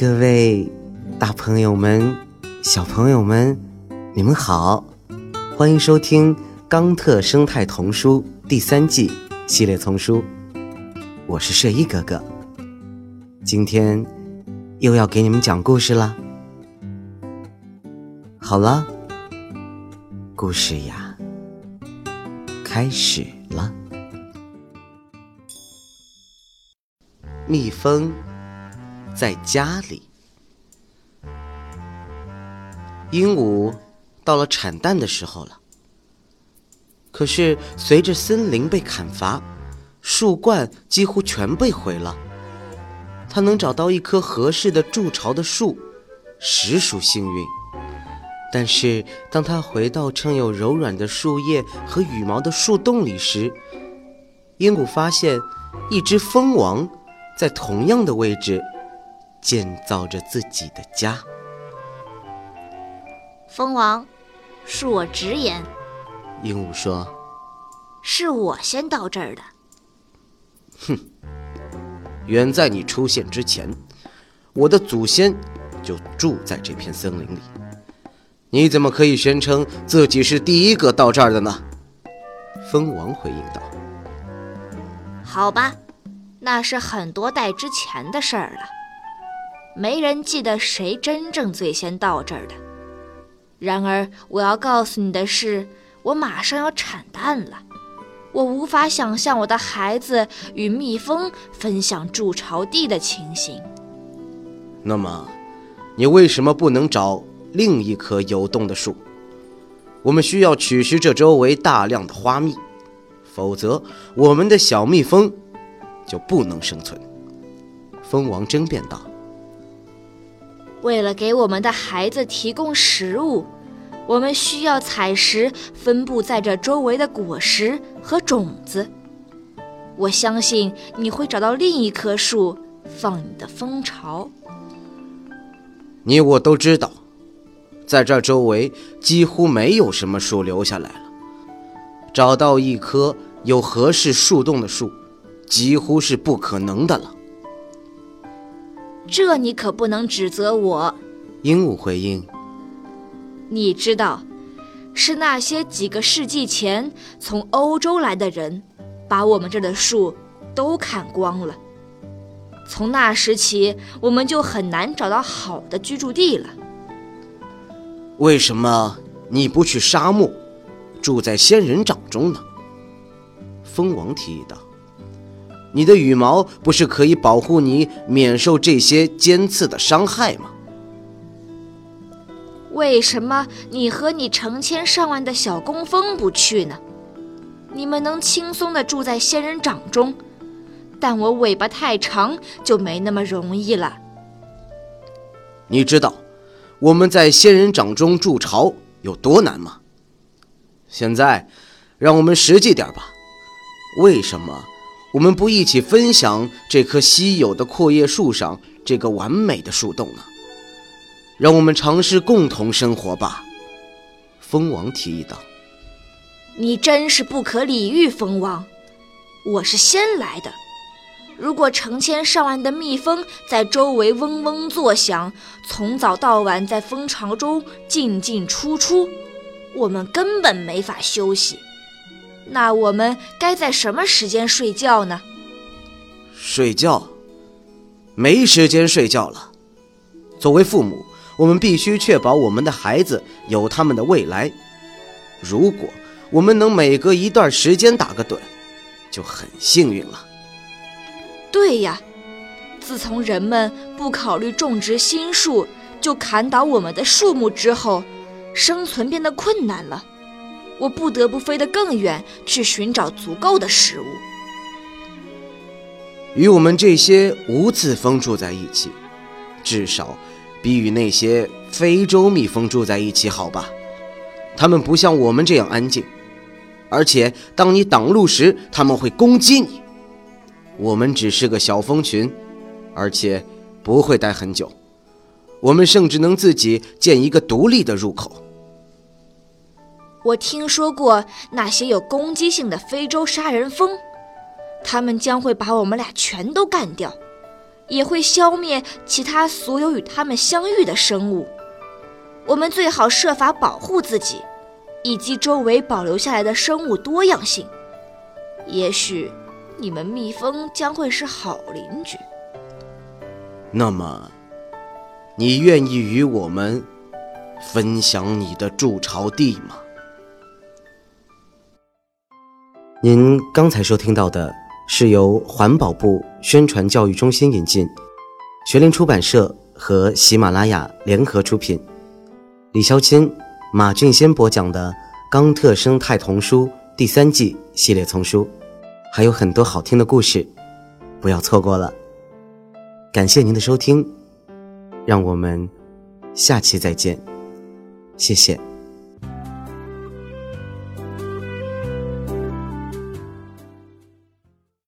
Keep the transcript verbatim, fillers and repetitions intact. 各位大朋友们、小朋友们，你们好，欢迎收听《冈特生态童书》第三季系列丛书，我是睡衣哥哥，今天又要给你们讲故事了。好了，故事呀，开始了。蜜蜂在家里。鹦鹉到了产蛋的时候了，可是随着森林被砍伐，树冠几乎全被毁了。它能找到一棵合适的筑巢的树，实属幸运。但是当它回到盛有柔软的树叶和羽毛的树洞里时，鹦鹉发现一只蜂王在同样的位置建造着自己的家。蜂王，恕我直言，鹦鹉说，是我先到这儿的。哼，远在你出现之前，我的祖先就住在这片森林里，你怎么可以宣称自己是第一个到这儿的呢？蜂王回应道。好吧，那是很多代之前的事儿了，没人记得谁真正最先到这儿的。然而我要告诉你的是，我马上要产蛋了，我无法想象我的孩子与蜜蜂分享筑巢地的情形。那么你为什么不能找另一棵游动的树？我们需要取食这周围大量的花蜜，否则我们的小蜜蜂就不能生存。蜂王争辩道。为了给我们的孩子提供食物，我们需要采食分布在这周围的果实和种子。我相信你会找到另一棵树放你的蜂巢。你我都知道，在这周围几乎没有什么树留下来了。找到一棵有合适树洞的树几乎是不可能的了。这你可不能指责我，鹦鹉回应。你知道，是那些几个世纪前从欧洲来的人，把我们这儿的树都砍光了。从那时起，我们就很难找到好的居住地了。为什么你不去沙漠，住在仙人掌中呢？蜂王提议道。你的羽毛不是可以保护你免受这些尖刺的伤害吗？为什么你和你成千上万的小工蜂不去呢？你们能轻松地住在仙人掌中，但我尾巴太长，就没那么容易了。你知道我们在仙人掌中筑巢有多难吗？现在让我们实际点吧，为什么我们不一起分享这棵稀有的阔叶树上这个完美的树洞呢？让我们尝试共同生活吧，蜂王提议道。你真是不可理喻，蜂王，我是先来的。如果成千上万的蜜蜂在周围嗡嗡作响，从早到晚在蜂巢中进进出出，我们根本没法休息。那我们该在什么时间睡觉呢？睡觉？没时间睡觉了。作为父母，我们必须确保我们的孩子有他们的未来。如果我们能每隔一段时间打个盹，就很幸运了。对呀，自从人们不考虑种植新树，就砍倒我们的树木之后，生存变得困难了。我不得不飞得更远，去寻找足够的食物。与我们这些无刺蜂住在一起，至少比与那些非洲蜜蜂住在一起好吧？它们不像我们这样安静，而且当你挡路时，它们会攻击你。我们只是个小蜂群，而且不会待很久。我们甚至能自己建一个独立的入口。我听说过那些有攻击性的非洲杀人蜂，他们将会把我们俩全都干掉，也会消灭其他所有与它们相遇的生物。我们最好设法保护自己，以及周围保留下来的生物多样性。也许你们蜜蜂将会是好邻居。那么，你愿意与我们分享你的筑巢地吗？您刚才收听到的是由环保部宣传教育中心引进，学联出版社和喜马拉雅联合出品，李潇钦、马俊先播讲的《冈特生态童书》第三季系列丛书，还有很多好听的故事，不要错过了。感谢您的收听，让我们下期再见，谢谢。